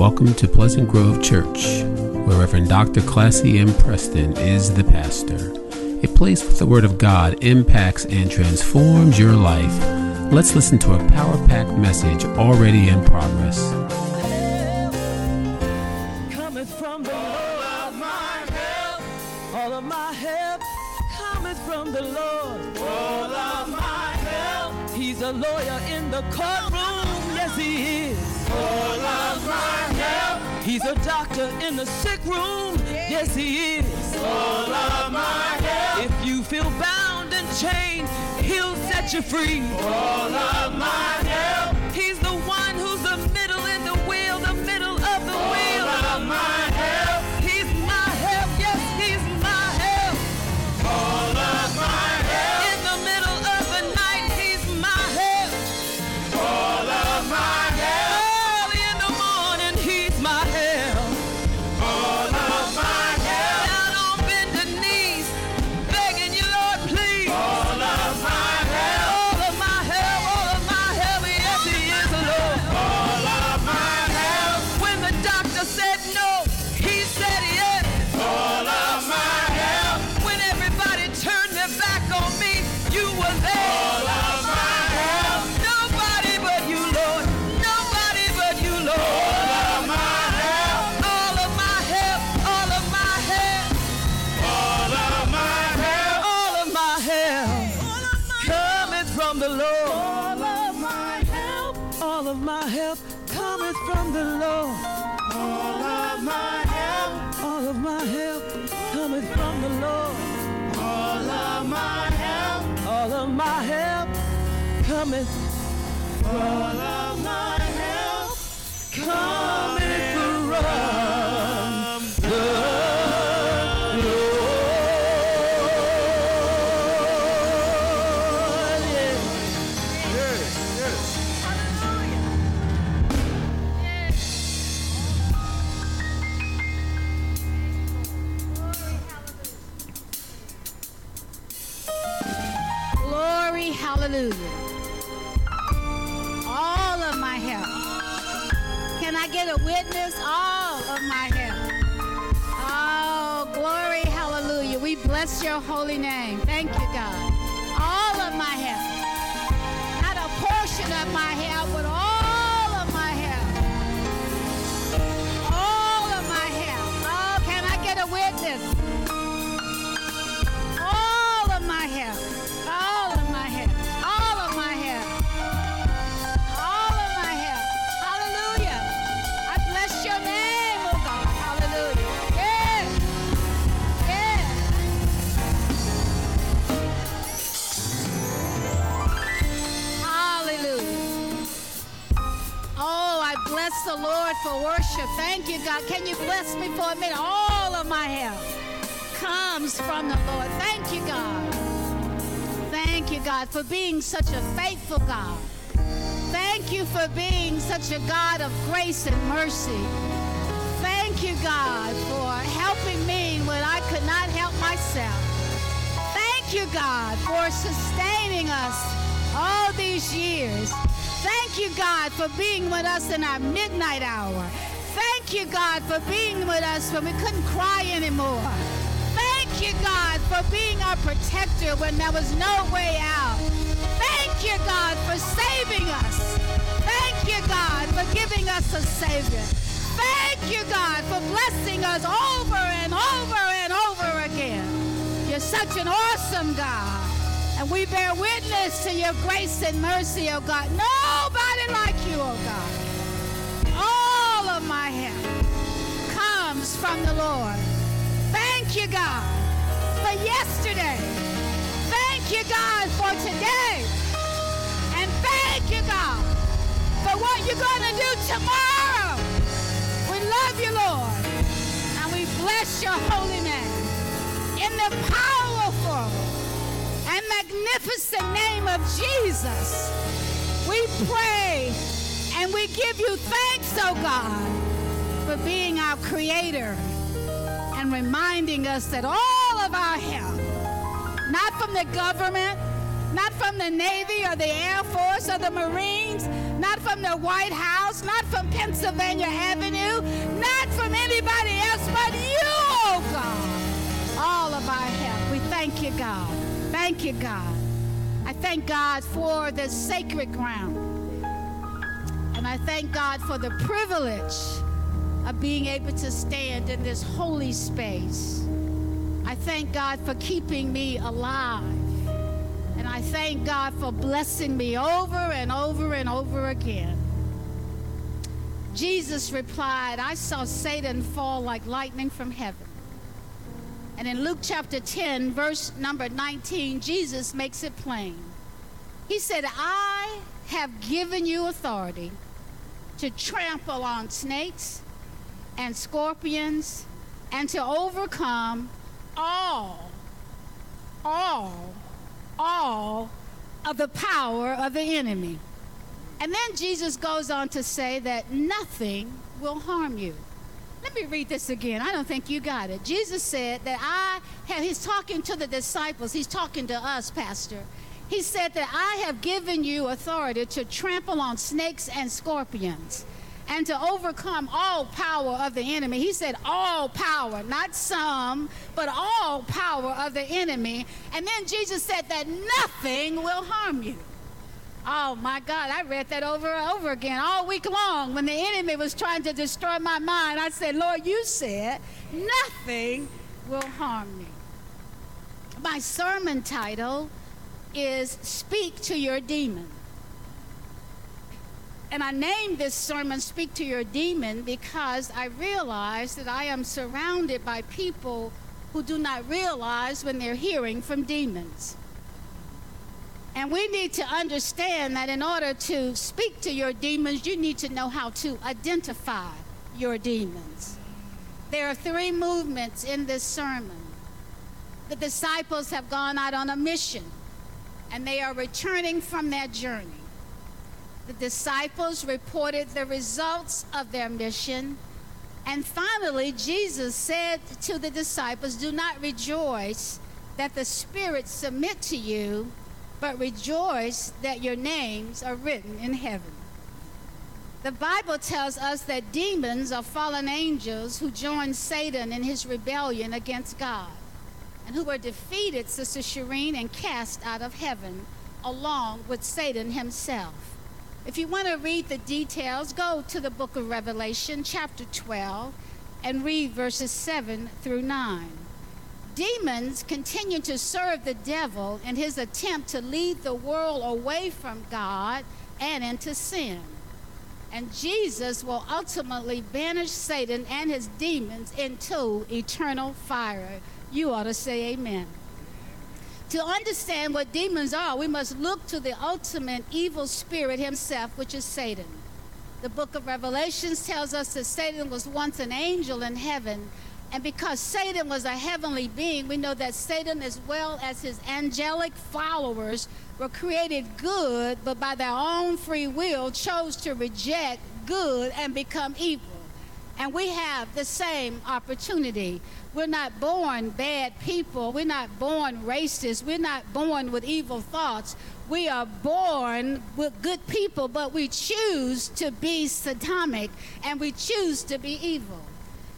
Welcome to Pleasant Grove Church, where Reverend Dr. Classy M. Preston is the pastor. A place where the Word of God impacts and transforms your life. Let's listen to a power-packed message already in progress. Lawyer in the courtroom, yes he is. All of my help. He's a doctor in the sick room, yes he is. All of my help. If you feel bound and chained, he'll set you free. All of my help. He's the one who's the middle in the wheel, the middle of the wheel. All of my help. He's my help, yes he's my help. All of my help. In the middle of the night, he's my help. All of my help. Early in the morning, he's my help. All of my help. Down on bended knees, begging you, Lord, please. All of my help. All of my help, all of my help, yes, he is the Lord. All of my help. When the doctor said no, he said yes. All of my help. When everybody turned their back on me, you were there. All of my help. From the Lord, all of my help, all of my help cometh from the Lord. All of my help cometh. All of my help cometh from the Lord. All of my help. Can I get a witness? All of my help. Oh, glory, hallelujah. We bless your holy name. Thank you, God. All of my help. Not a portion of my help, but all of my help. All of my help. Oh, can I get a witness? All of my help. All of my help. Bless the Lord for worship. Thank you, God. Can you bless me for a minute? All of my help comes from the Lord. Thank you, God. Thank you, God, for being such a faithful God. Thank you for being such a God of grace and mercy. Thank you, God, for helping me when I could not help myself. Thank you, God, for sustaining us all these years. Thank you, God, for being with us in our midnight hour. Thank you, God, for being with us when we couldn't cry anymore. Thank you, God, for being our protector when there was no way out. Thank you, God, for saving us. Thank you, God, for giving us a Savior. Thank you, God, for blessing us over and over and over again. You're such an awesome God. And we bear witness to your grace and mercy, oh God. Nobody like you, oh God. All of my help comes from the Lord. Thank you, God, for yesterday. Thank you, God, for today. And thank you, God, for what you're going to do tomorrow. We love you, Lord. And we bless your holy name. In the powerful and magnificent name of Jesus, we pray and we give you thanks, oh God, for being our creator and reminding us that all of our help, not from the government, not from the Navy or the Air Force or the Marines, not from the White House, not from Pennsylvania Avenue, not from anybody else but you, oh God, all of our help. We thank you, God. Thank you, God. I thank God for this sacred ground. And I thank God for the privilege of being able to stand in this holy space. I thank God for keeping me alive. And I thank God for blessing me over and over and over again. Jesus replied, I saw Satan fall like lightning from heaven. And in Luke chapter 10, verse number 19, Jesus makes it plain. He said, I have given you authority to trample on snakes and scorpions and to overcome all of the power of the enemy. And then Jesus goes on to say that nothing will harm you. Let me read this again. I don't think you got it. Jesus said that he's talking to the disciples. He's talking to us, Pastor. He said that I have given you authority to trample on snakes and scorpions and to overcome all power of the enemy. He said all power, not some, but all power of the enemy. And then Jesus said that nothing will harm you. Oh my God, I read that over and over again all week long. When the enemy was trying to destroy my mind, I said, Lord, you said nothing will harm me. My sermon title is Speak to Your Demon. And I named this sermon Speak to Your Demon because I realized that I am surrounded by people who do not realize when they're hearing from demons. And we need to understand that in order to speak to your demons, you need to know how to identify your demons. There are three movements in this sermon. The disciples have gone out on a mission, and they are returning from their journey. The disciples reported the results of their mission. And finally, Jesus said to the disciples, do not rejoice that the spirits submit to you, but rejoice that your names are written in heaven. The Bible tells us that demons are fallen angels who joined Satan in his rebellion against God and who were defeated, Sister Shireen, and cast out of heaven along with Satan himself. If you want to read the details, go to the book of Revelation, chapter 12, and read verses 7 through 9. Demons continue to serve the devil in his attempt to lead the world away from God and into sin. And Jesus will ultimately banish Satan and his demons into eternal fire. You ought to say amen. To understand what demons are, we must look to the ultimate evil spirit himself, which is Satan. The book of Revelations tells us that Satan was once an angel in heaven. And because Satan was a heavenly being, we know that Satan, as well as his angelic followers, were created good, but by their own free will chose to reject good and become evil. And we have the same opportunity. We're not born bad people. We're not born racist. We're not born with evil thoughts. We are born with good people, but we choose to be satanic and we choose to be evil.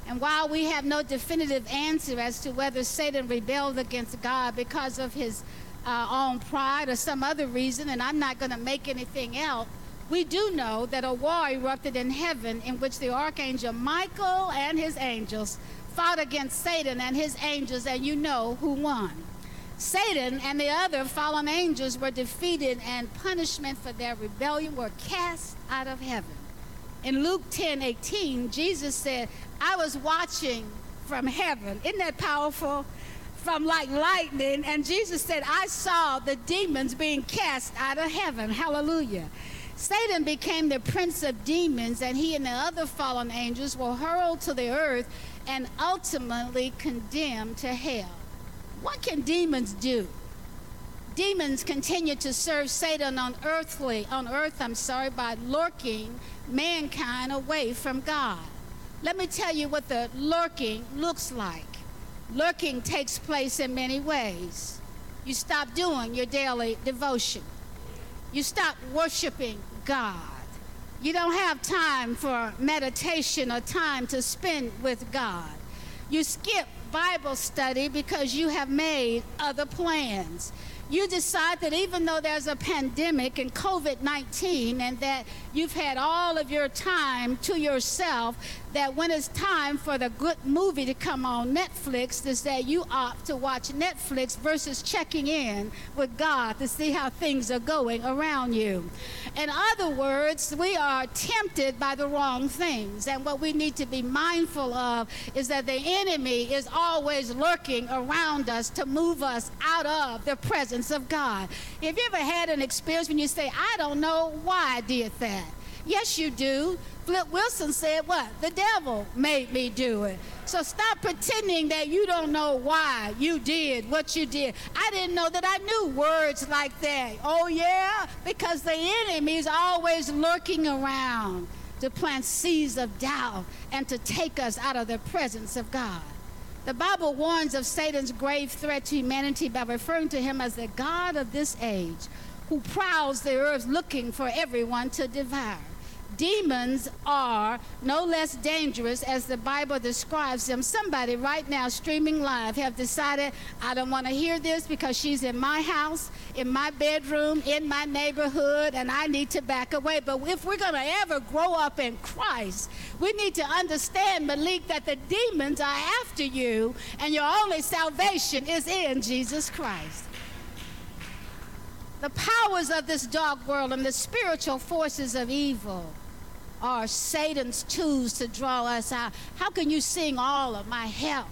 And while we have no definitive answer as to whether Satan rebelled against God because of his own pride or some other reason, and I'm not going to make anything out, we do know that a war erupted in heaven in which the archangel Michael and his angels fought against Satan and his angels, and you know who won. Satan and the other fallen angels were defeated, and punishment for their rebellion were cast out of heaven. In Luke 10:18, Jesus said, I was watching from heaven. Isn't that powerful? From like lightning. And Jesus said, I saw the demons being cast out of heaven. Hallelujah. Satan became the prince of demons, and he and the other fallen angels were hurled to the earth and ultimately condemned to hell. What can demons do? Demons continue to serve Satan on earth, by lurking mankind away from God. Let me tell you what the lurking looks like. Lurking takes place in many ways. You stop doing your daily devotion. You stop worshiping God. You don't have time for meditation or time to spend with God. You skip Bible study because you have made other plans. You decide that even though there's a pandemic and COVID-19 and that you've had all of your time to yourself, that when it's time for the good movie to come on Netflix, is that you opt to watch Netflix versus checking in with God to see how things are going around you. In other words, we are tempted by the wrong things. And what we need to be mindful of is that the enemy is always lurking around us to move us out of the presence of God. Have you ever had an experience when you say, I don't know why I did that? Yes, you do. Flip Wilson said what? The devil made me do it. So stop pretending that you don't know why you did what you did. I didn't know that I knew words like that. Oh yeah? Because the enemy is always lurking around to plant seeds of doubt and to take us out of the presence of God. The Bible warns of Satan's grave threat to humanity by referring to him as the god of this age, who prowls the earth looking for everyone to devour. Demons are no less dangerous as the Bible describes them. Somebody right now streaming live have decided, I don't want to hear this because she's in my house, in my bedroom, in my neighborhood, and I need to back away. But if we're going to ever grow up in Christ, we need to understand, Malik, that the demons are after you, and your only salvation is in Jesus Christ. The powers of this dark world and the spiritual forces of evil are Satan's tools to draw us out. How can you sing all of my help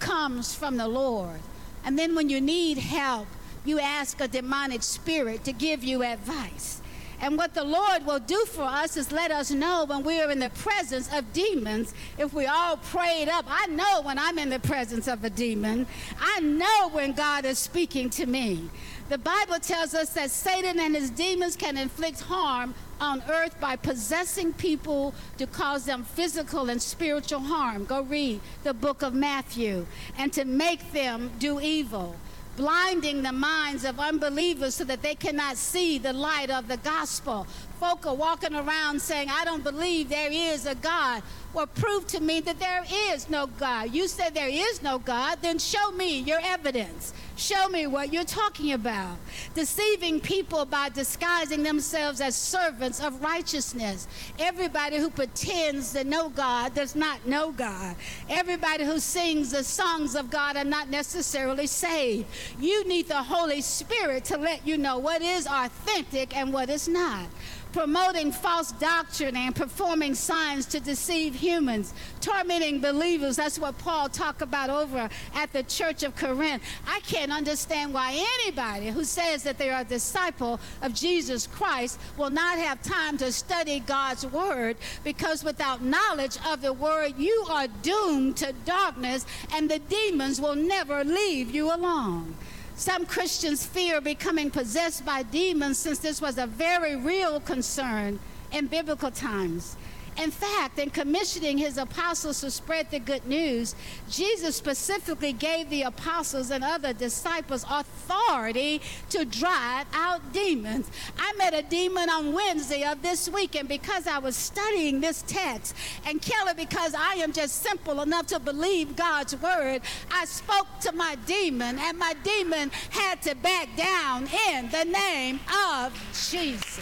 comes from the Lord? And then when you need help, you ask a demonic spirit to give you advice. And what the Lord will do for us is let us know when we are in the presence of demons. If we all prayed up, I know when I'm in the presence of a demon. I know when God is speaking to me. The Bible tells us that Satan and his demons can inflict harm on earth by possessing people to cause them physical and spiritual harm. Go read the book of Matthew. And to make them do evil, blinding the minds of unbelievers so that they cannot see the light of the gospel. Folk are walking around saying, I don't believe there is a God. Well, prove to me that there is no God. You said there is no God, then show me your evidence. Show me what you're talking about. Deceiving people by disguising themselves as servants of righteousness. Everybody who pretends to know God does not know God. Everybody who sings the songs of God are not necessarily saved. You need the Holy Spirit to let you know what is authentic and what is not. Promoting false doctrine and performing signs to deceive humans, tormenting believers. That's what Paul talked about over at the church of Corinth. I can't understand why anybody who says that they are a disciple of Jesus Christ will not have time to study God's word, because without knowledge of the word, you are doomed to darkness and the demons will never leave you alone. Some Christians fear becoming possessed by demons, since this was a very real concern in biblical times. In fact, in commissioning his apostles to spread the good news, Jesus specifically gave the apostles and other disciples authority to drive out demons. I met a demon on Wednesday of this week, and because I was studying this text, and Kelly, because I am just simple enough to believe God's word, I spoke to my demon, and my demon had to back down in the name of Jesus.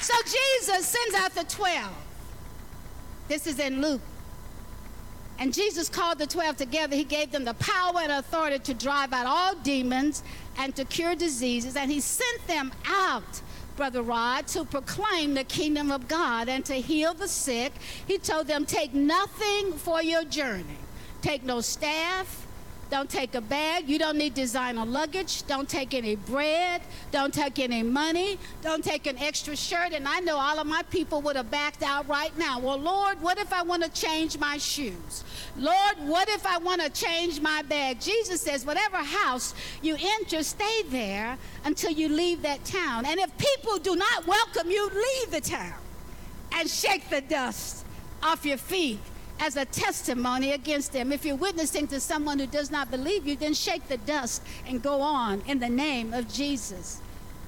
So Jesus sends out the 12. This is in Luke. And Jesus called the 12 together. He gave them the power and authority to drive out all demons and to cure diseases. And he sent them out, Brother Rod, to proclaim the kingdom of God and to heal the sick. He told them, take nothing for your journey. Take no staff. Don't take a bag. You don't need designer luggage. Don't take any bread. Don't take any money. Don't take an extra shirt. And I know all of my people would have backed out right now. Well, Lord, what if I want to change my shoes? Lord, what if I want to change my bag? Jesus says, whatever house you enter, stay there until you leave that town. And if people do not welcome you, leave the town and shake the dust off your feet as a testimony against them. If you're witnessing to someone who does not believe you, then shake the dust and go on in the name of Jesus.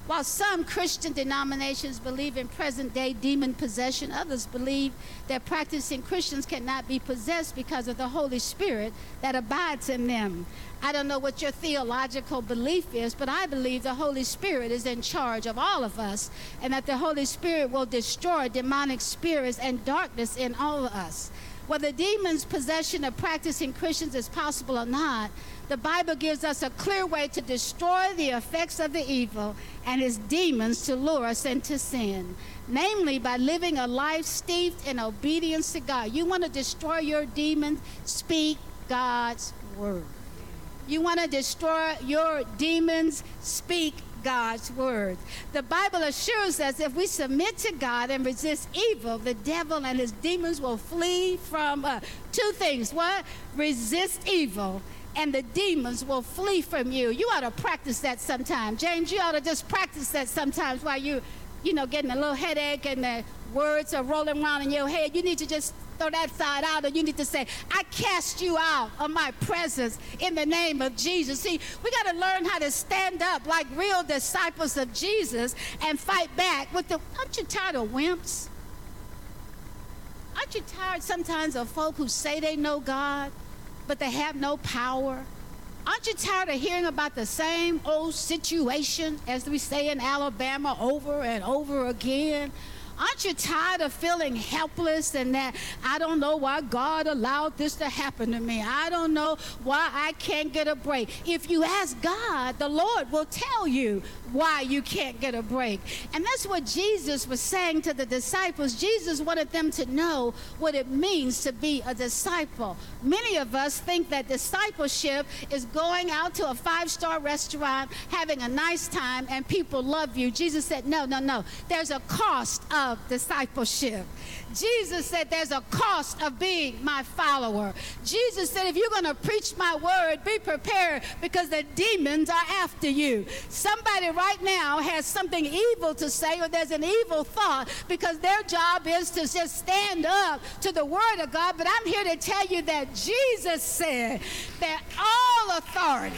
While some Christian denominations believe in present-day demon possession, others believe that practicing Christians cannot be possessed because of the Holy Spirit that abides in them. I don't know what your theological belief is, but I believe the Holy Spirit is in charge of all of us, and that the Holy Spirit will destroy demonic spirits and darkness in all of us. Whether demons' possession of practicing Christians is possible or not, the Bible gives us a clear way to destroy the effects of the evil and his demons to lure us into sin, namely by living a life steeped in obedience to God. You want to destroy your demons? Speak God's word. You want to destroy your demons? Speak God's word. The Bible assures us if we submit to God and resist evil, the devil and his demons will flee from us. Two things. What? Resist evil, and the demons will flee from you. You ought to practice that sometime. James, you ought to just practice that sometimes while you getting a little headache and the words are rolling around in your head. You need to just throw that side out, or you need to say, I cast you out of my presence in the name of Jesus. See, we got to learn how to stand up like real disciples of Jesus and fight back with the, aren't you tired of wimps? Aren't you tired sometimes of folk who say they know God, but they have no power? Aren't you tired of hearing about the same old situation, as we say in Alabama, over and over again? Aren't you tired of feeling helpless and that I don't know why God allowed this to happen to me? I don't know why I can't get a break. If you ask God, the Lord will tell you why you can't get a break. And that's what Jesus was saying to the disciples. Jesus wanted them to know what it means to be a disciple. Many of us think that discipleship is going out to a five-star restaurant, having a nice time, and people love you. Jesus said, no. There's a cost of discipleship. Jesus said, there's a cost of being my follower. Jesus said, if you're going to preach my word, be prepared because the demons are after you. Somebody right now has something evil to say, or there's an evil thought, because their job is to just stand up to the word of God. But I'm here to tell you that Jesus said that all authority,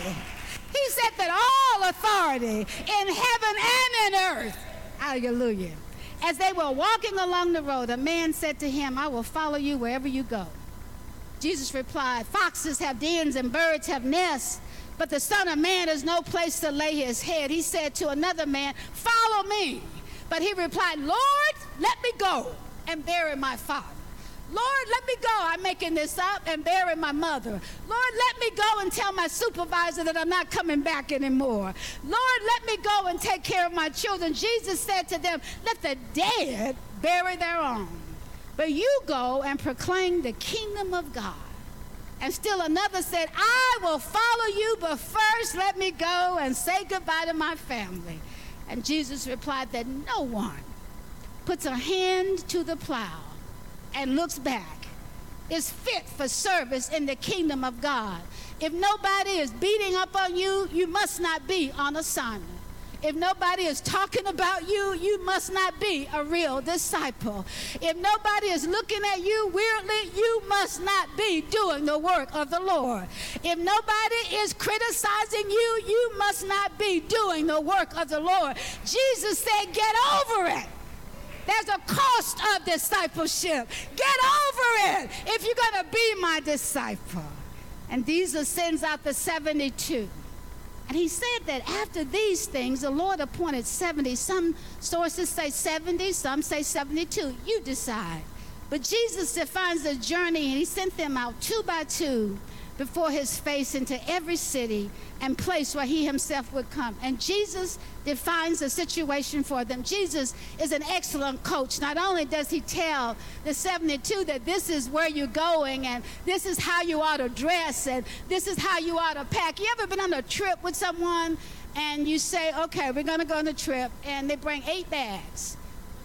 he said that all authority in heaven and in earth, hallelujah. As they were walking along the road, a man said to him, I will follow you wherever you go. Jesus replied, foxes have dens and birds have nests, but the Son of Man has no place to lay his head. He said to another man, follow me. But he replied, Lord, let me go and bury my father. Lord, let me go, I'm making this up, and bury my mother. Lord, let me go and tell my supervisor that I'm not coming back anymore. Lord, let me go and take care of my children. Jesus said to them, let the dead bury their own, but you go and proclaim the kingdom of God. And still another said, I will follow you, but first let me go and say goodbye to my family. And Jesus replied that no one puts a hand to the plow and looks back is fit for service in the kingdom of God. If nobody is beating up on you, you must not be on assignment. If nobody is talking about you, you must not be a real disciple. If nobody is looking at you weirdly, you must not be doing the work of the Lord. If nobody is criticizing you, you must not be doing the work of the Lord. Jesus said, get over it. There's a cost of discipleship. Get over it if you're going to be my disciple. And Jesus sends out the 72. And he said that after these things, the Lord appointed 70. Some sources say 70, some say 72. You decide. But Jesus defines the journey, and he sent them out 2 by 2 before his face into every city and place where he himself would come. And Jesus defines the situation for them. Jesus is an excellent coach. Not only does he tell the 72 that this is where you're going and this is how you ought to dress and this is how you ought to pack. You ever been on a trip with someone and you say, okay, we're going to go on a trip, and they bring 8 bags.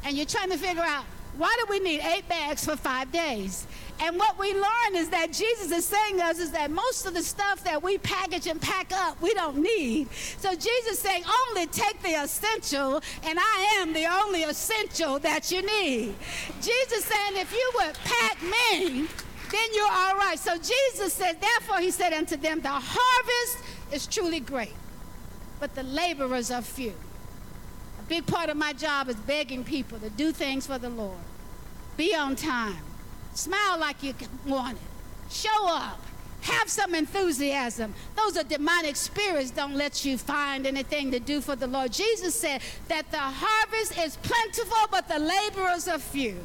And you're trying to figure out, why do we need 8 bags for 5 days? And what we learn is that Jesus is saying to us is that most of the stuff that we package and pack up, we don't need. So Jesus is saying, only take the essential, and I am the only essential that you need. Jesus is saying, if you would pack me, then you're all right. So Jesus said, therefore he said unto them, the harvest is truly great, but the laborers are few. Big part of my job is begging people to do things for the Lord. Be on time. Smile like you want it. Show up. Have some enthusiasm. Those are demonic spirits. Don't let you find anything to do for the Lord. Jesus said that the harvest is plentiful, but the laborers are few.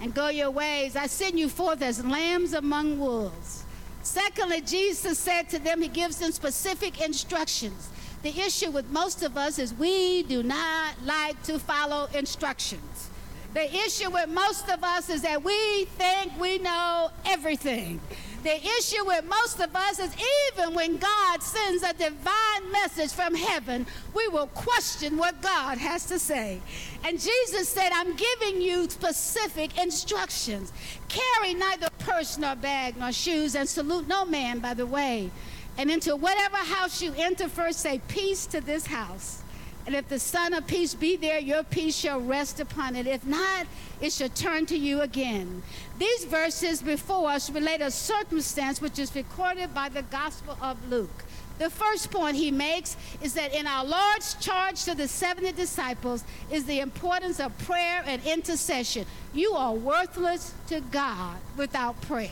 And go your ways. I send you forth as lambs among wolves. Secondly, Jesus said to them, he gives them specific instructions. The issue with most of us is we do not like to follow instructions. The issue with most of us is that we think we know everything. The issue with most of us is even when God sends a divine message from heaven, we will question what God has to say. And Jesus said, I'm giving you specific instructions. Carry neither purse nor bag nor shoes, and salute no man by the way. And into whatever house you enter first, say peace to this house. And if the Son of Peace be there, your peace shall rest upon it. If not, it shall turn to you again. These verses before us relate a circumstance which is recorded by the Gospel of Luke. The first point he makes is that in our Lord's charge to the 70 disciples is the importance of prayer and intercession. You are worthless to God without prayer.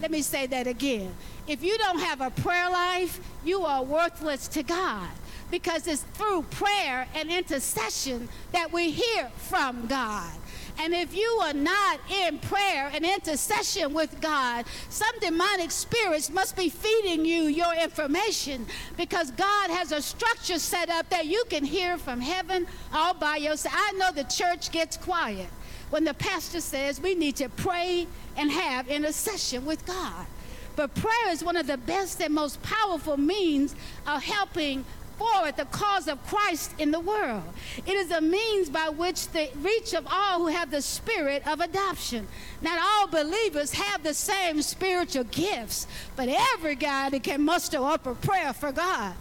Let me say that again. If you don't have a prayer life, you are worthless to God. Because it's through prayer and intercession that we hear from God. And if you are not in prayer and intercession with God, some demonic spirits must be feeding you your information, because God has a structure set up that you can hear from heaven all by yourself. I know the church gets quiet when the pastor says we need to pray and have intercession with God. But prayer is one of the best and most powerful means of helping forward the cause of Christ in the world. It is a means by which the reach of all who have the spirit of adoption. Not all believers have the same spiritual gifts, but everybody can muster up a prayer for God.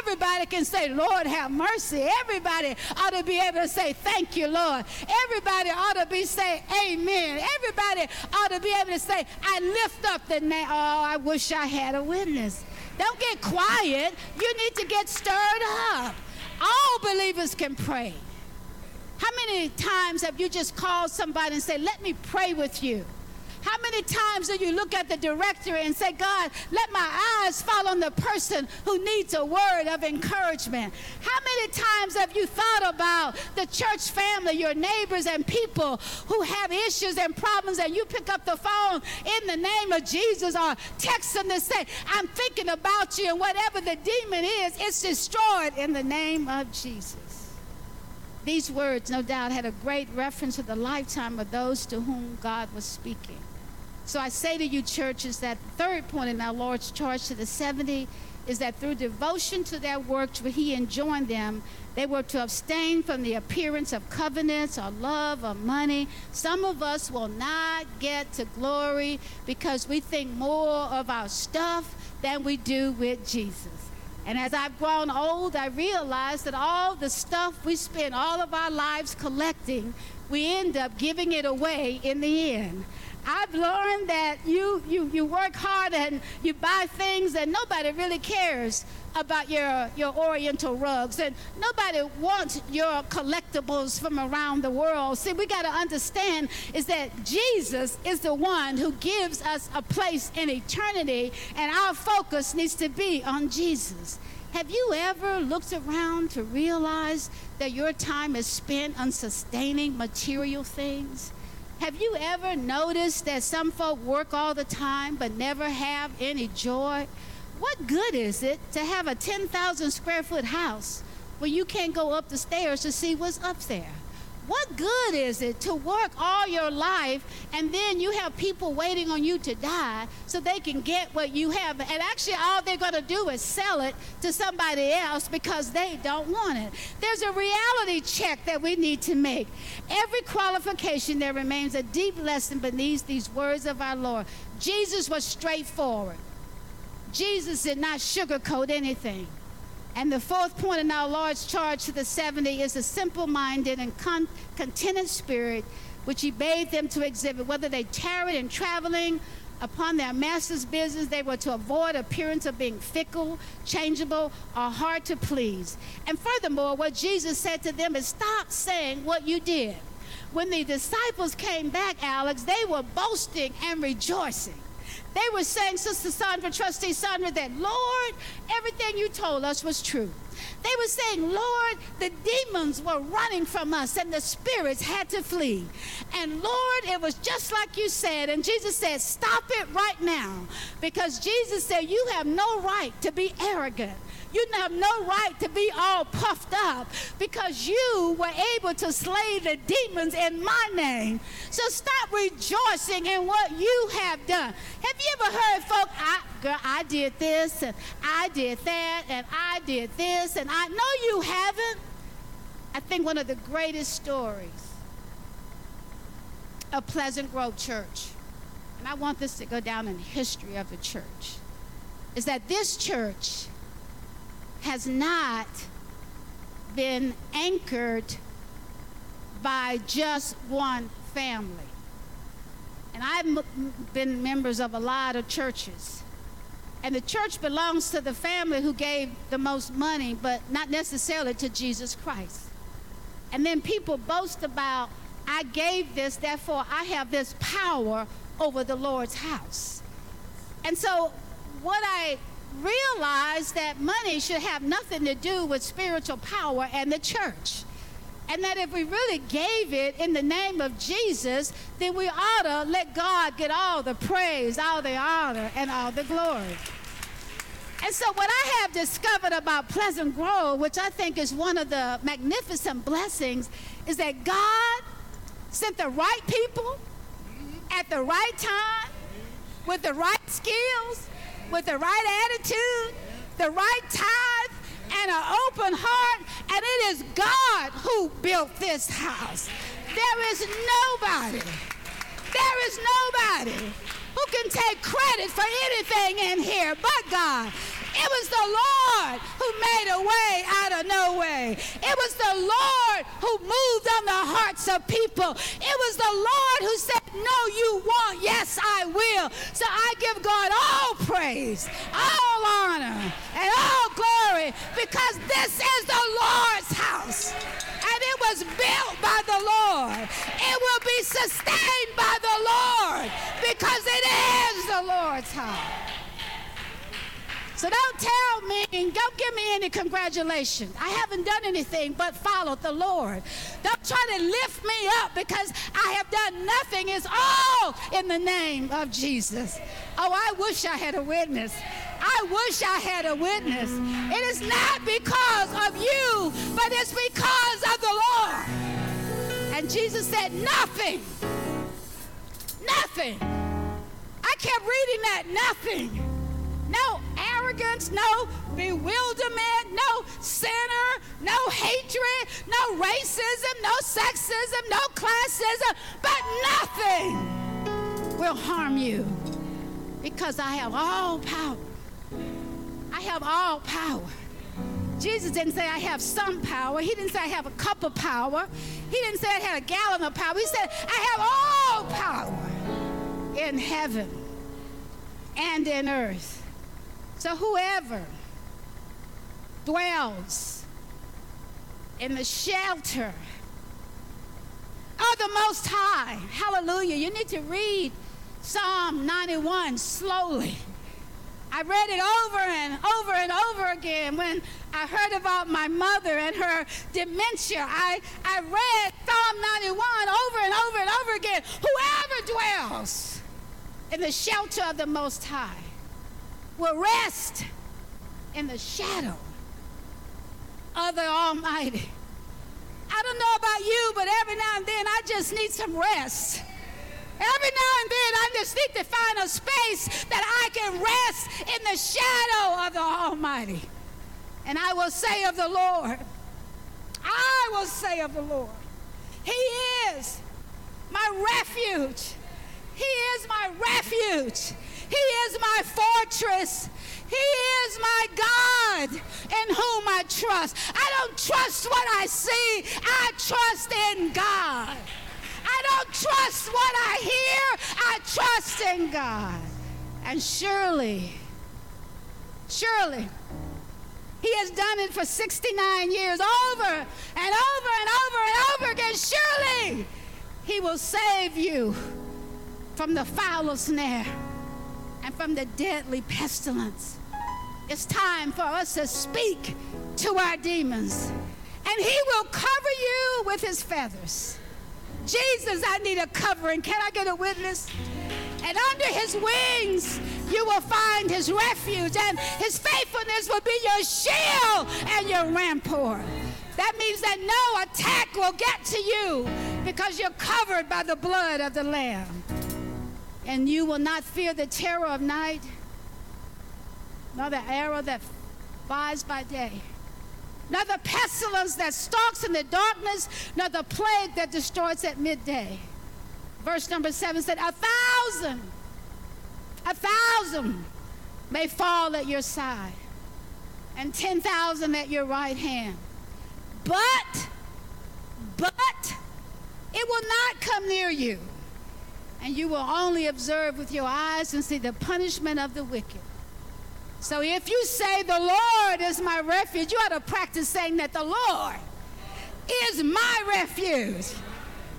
Everybody can say, Lord, have mercy. Everybody ought to be able to say, thank you, Lord. Everybody ought to be saying, amen. Everybody ought to be able to say, I lift up the name. Oh, I wish I had a witness. Don't get quiet. You need to get stirred up. All believers can pray. How many times have you just called somebody and say, let me pray with you? How many times do you look at the directory and say, God, let my eyes fall on the person who needs a word of encouragement? How many times have you thought about the church family, your neighbors and people who have issues and problems, and you pick up the phone in the name of Jesus or text them to say, I'm thinking about you, and whatever the demon is, it's destroyed in the name of Jesus. These words, no doubt, had a great reference to the lifetime of those to whom God was speaking. So I say to you, churches, that the third point in our Lord's charge to the 70 is that through devotion to their works, where he enjoined them, they were to abstain from the appearance of covenants or love or money. Some of us will not get to glory because we think more of our stuff than we do with Jesus. And as I've grown old, I realized that all the stuff we spend all of our lives collecting, we end up giving it away in the end. I've learned that you work hard and you buy things, and nobody really cares about your oriental rugs, and nobody wants your collectibles from around the world. See, we got to understand is that Jesus is the one who gives us a place in eternity, and our focus needs to be on Jesus. Have you ever looked around to realize that your time is spent on sustaining material things? Have you ever noticed that some folk work all the time but never have any joy? What good is it to have a 10,000 square foot house when you can't go up the stairs to see what's up there? What good is it to work all your life and then you have people waiting on you to die so they can get what you have? And actually all they're going to do is sell it to somebody else because they don't want it. There's a reality check that we need to make. Every qualification, there remains a deep lesson beneath these words of our Lord. Jesus was straightforward. Jesus did not sugarcoat anything. And the fourth point in our Lord's charge to the 70 is a simple-minded and contented spirit, which he bade them to exhibit, whether they tarried in traveling upon their master's business. They were to avoid appearance of being fickle, changeable, or hard to please. And furthermore, what Jesus said to them is, stop saying what you did. When the disciples came back, Alex, they were boasting and rejoicing. They were saying, Sister Sandra, Trustee Sandra, that, Lord, everything you told us was true. They were saying, Lord, the demons were running from us and the spirits had to flee. And Lord, it was just like you said. And Jesus said, stop it right now. Because Jesus said, you have no right to be arrogant. You have no right to be all puffed up because you were able to slay the demons in my name. So stop rejoicing in what you have done. Have you ever heard folk, I did this, and I did that, and I did this, and I know you haven't. I think one of the greatest stories of Pleasant Grove Church, and I want this to go down in the history of the church, is that this church has not been anchored by just one family. And I've been members of a lot of churches. And the church belongs to the family who gave the most money, but not necessarily to Jesus Christ. And then people boast about, I gave this, therefore I have this power over the Lord's house. And so what I realize that money should have nothing to do with spiritual power and the church. And that if we really gave it in the name of Jesus, then we ought to let God get all the praise, all the honor, and all the glory. And so what I have discovered about Pleasant Grove, which I think is one of the magnificent blessings, is that God sent the right people at the right time with the right skills, with the right attitude, the right tithe, and an open heart, and it is God who built this house. There is nobody who can take credit for anything in here but God. It was the Lord who made a way out of no way. It was the Lord who moved on the hearts of people. It was the Lord who said, no, you won't. Yes, I will. So I give God all praise, all honor, and all glory, because this is the Lord's house. And it was built by the Lord. It will be sustained by the Lord, because it is the Lord's house. So don't tell me, don't give me any congratulations. I haven't done anything but followed the Lord. Don't try to lift me up because I have done nothing. It's all in the name of Jesus. Oh, I wish I had a witness. I wish I had a witness. It is not because of you, but it's because of the Lord. And Jesus said, nothing. I kept reading that, nothing. No arrogance, no bewilderment, no sinner, no hatred, no racism, no sexism, no classism, but nothing will harm you because I have all power. I have all power. Jesus didn't say I have some power. He didn't say I have a cup of power. He didn't say I had a gallon of power. He said I have all power in heaven and in earth. So whoever dwells in the shelter of the Most High, hallelujah, you need to read Psalm 91 slowly. I read it over and over again. When I heard about my mother and her dementia, I read Psalm 91 over and over again. Whoever dwells in the shelter of the Most High will rest in the shadow of the Almighty. I don't know about you, but every now and then I just need some rest. Every now and then I just need to find a space that I can rest in the shadow of the Almighty. And I will say of the Lord, He is my refuge. He is my fortress. He is my God in whom I trust. I don't trust what I see. I trust in God. I I don't trust what I hear. I trust in God. And surely, surely, He has done it for 69 years, over and over and over and over again. Surely He will save you from the foul snare and from the deadly pestilence. It's time for us to speak to our demons, and He will cover you with His feathers. Jesus, I need a covering. Can I get a witness? And under His wings, you will find His refuge, and His faithfulness will be your shield and your rampart. That means that no attack will get to you because you're covered by the blood of the Lamb. And you will not fear the terror of night, nor the arrow that flies by day, nor the pestilence that stalks in the darkness, nor the plague that destroys at midday. Verse number 7 said, a thousand may fall at your side and 10,000 at your right hand, but it will not come near you, and you will only observe with your eyes and see the punishment of the wicked. So if you say, the Lord is my refuge, you ought to practice saying that the Lord is my refuge.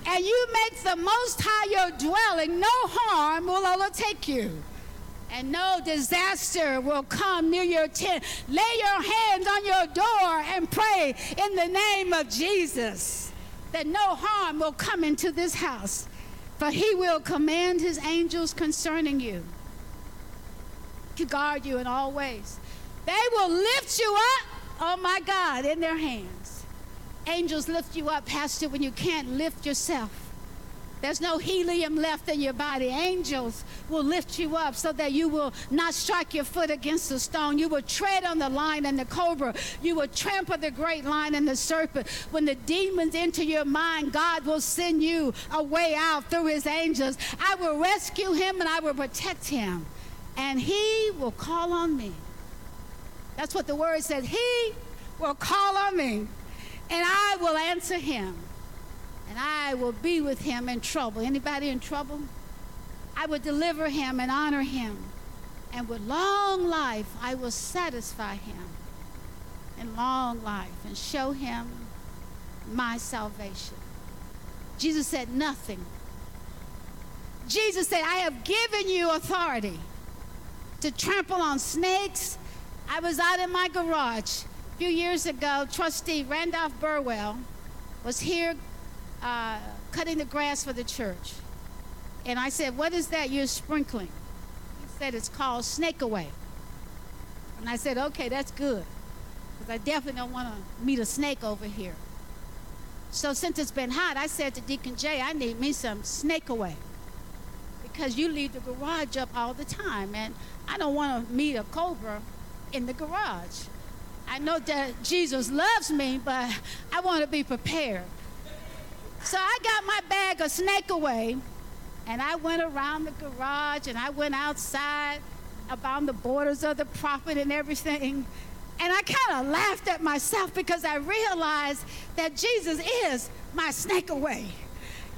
And you make the Most High your dwelling, no harm will overtake you, and no disaster will come near your tent. Lay your hands on your door and pray in the name of Jesus that no harm will come into this house, for He will command His angels concerning you to guard you in all ways. They will lift you up, oh my God, in their hands. Angels lift you up, Pastor, when you can't lift yourself. There's no helium left in your body. Angels will lift you up so that you will not strike your foot against a stone. You will tread on the lion and the cobra. You will trample the great lion and the serpent. When the demons enter your mind, God will send you a way out through His angels. I will rescue him and I will protect him, and he will call on me. That's what the word says. He will call on me, and I will answer him, and I will be with him in trouble. Anybody in trouble? I will deliver him and honor him, and with long life I will satisfy him in long life and show him my salvation. Jesus said nothing. Jesus said, I have given you authority to trample on snakes. I was out in my garage. A few years ago, Trustee Randolph Burwell was here cutting the grass for the church. And I said, what is that you're sprinkling? He said, it's called Snake Away. And I said, okay, that's good, because I definitely don't want to meet a snake over here. So since it's been hot, I said to Deacon Jay, I need me some Snake Away, because you leave the garage up all the time, and I don't want to meet a cobra in the garage. I know that Jesus loves me, but I want to be prepared. So I got my bag of Snake Away, and I went around the garage, and I went outside about the borders of the property and everything. And I kind of laughed at myself because I realized that Jesus is my Snake Away.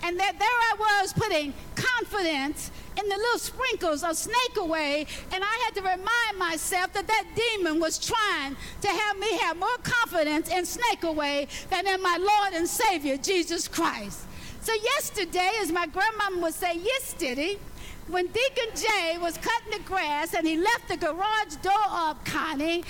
And that there I was putting confidence in the little sprinkles of Snake Away, and I had to remind myself that that demon was trying to have me have more confidence in Snake Away than in my Lord and Savior, Jesus Christ. So yesterday, as my grandmama would say, yesterday, when Deacon Jay was cutting the grass and he left the garage door up, Connie,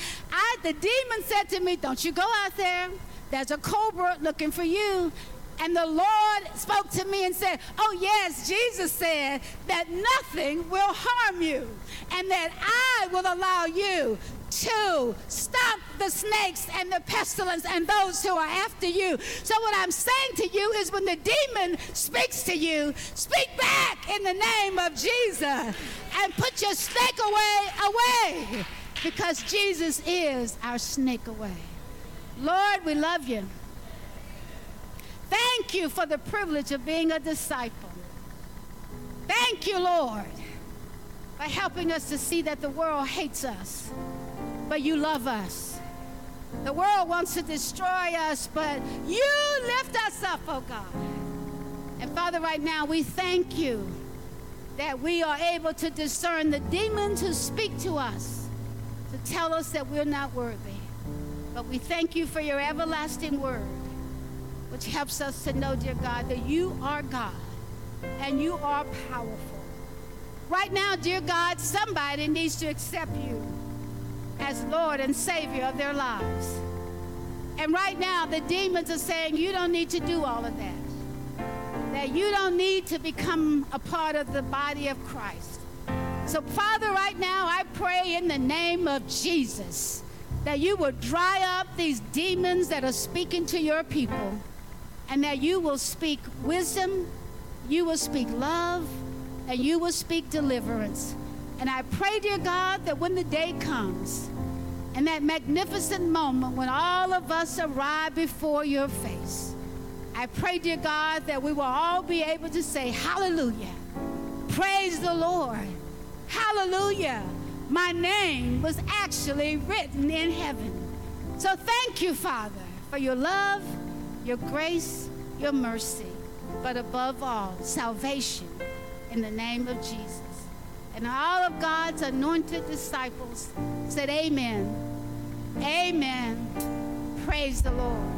the demon said to me, don't you go out there, there's a cobra looking for you. And the Lord spoke to me and said, oh yes, Jesus said that nothing will harm you, and that I will allow you to stop the snakes and the pestilence and those who are after you. So what I'm saying to you is, when the demon speaks to you, speak back in the name of Jesus and put your Snake away, because Jesus is our Snake Away. Lord, we love you. Thank you for the privilege of being a disciple. Thank you, Lord, for helping us to see that the world hates us, but you love us. The world wants to destroy us, but you lift us up, oh God. And Father, right now, we thank you that we are able to discern the demons who speak to us, to tell us that we're not worthy. But we thank you for your everlasting word, which helps us to know, dear God, that you are God and you are powerful. Right now, dear God, somebody needs to accept you as Lord and Savior of their lives. And right now, the demons are saying, you don't need to do all of that. That you don't need to become a part of the body of Christ. So, Father, right now, I pray in the name of Jesus that you will dry up these demons that are speaking to your people, and that you will speak wisdom, you will speak love, and you will speak deliverance. And I pray, dear God, that when the day comes, and that magnificent moment when all of us arrive before your face, I pray, dear God, that we will all be able to say, hallelujah, praise the Lord, hallelujah. My name was actually written in heaven. So thank you, Father, for your love, your grace, your mercy, but above all, salvation in the name of Jesus. And all of God's anointed disciples said, amen, amen, praise the Lord.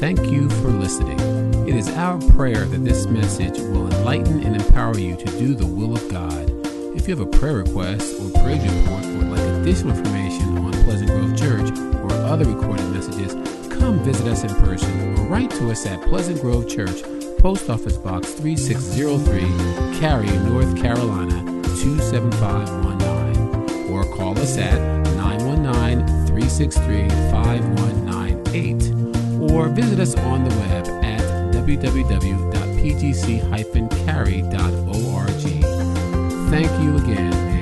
Thank you for listening. It is our prayer that this message will enlighten and empower you to do the will of God. If you have a prayer request or praise report or would like additional information on Pleasant Grove Church or other recorded messages, come visit us in person or write to us at Pleasant Grove Church, Post Office Box 3603, Cary, North Carolina 27519, or call us at 919-363-5198. Or visit us on the web at www.pgc-cary.org. Thank you again.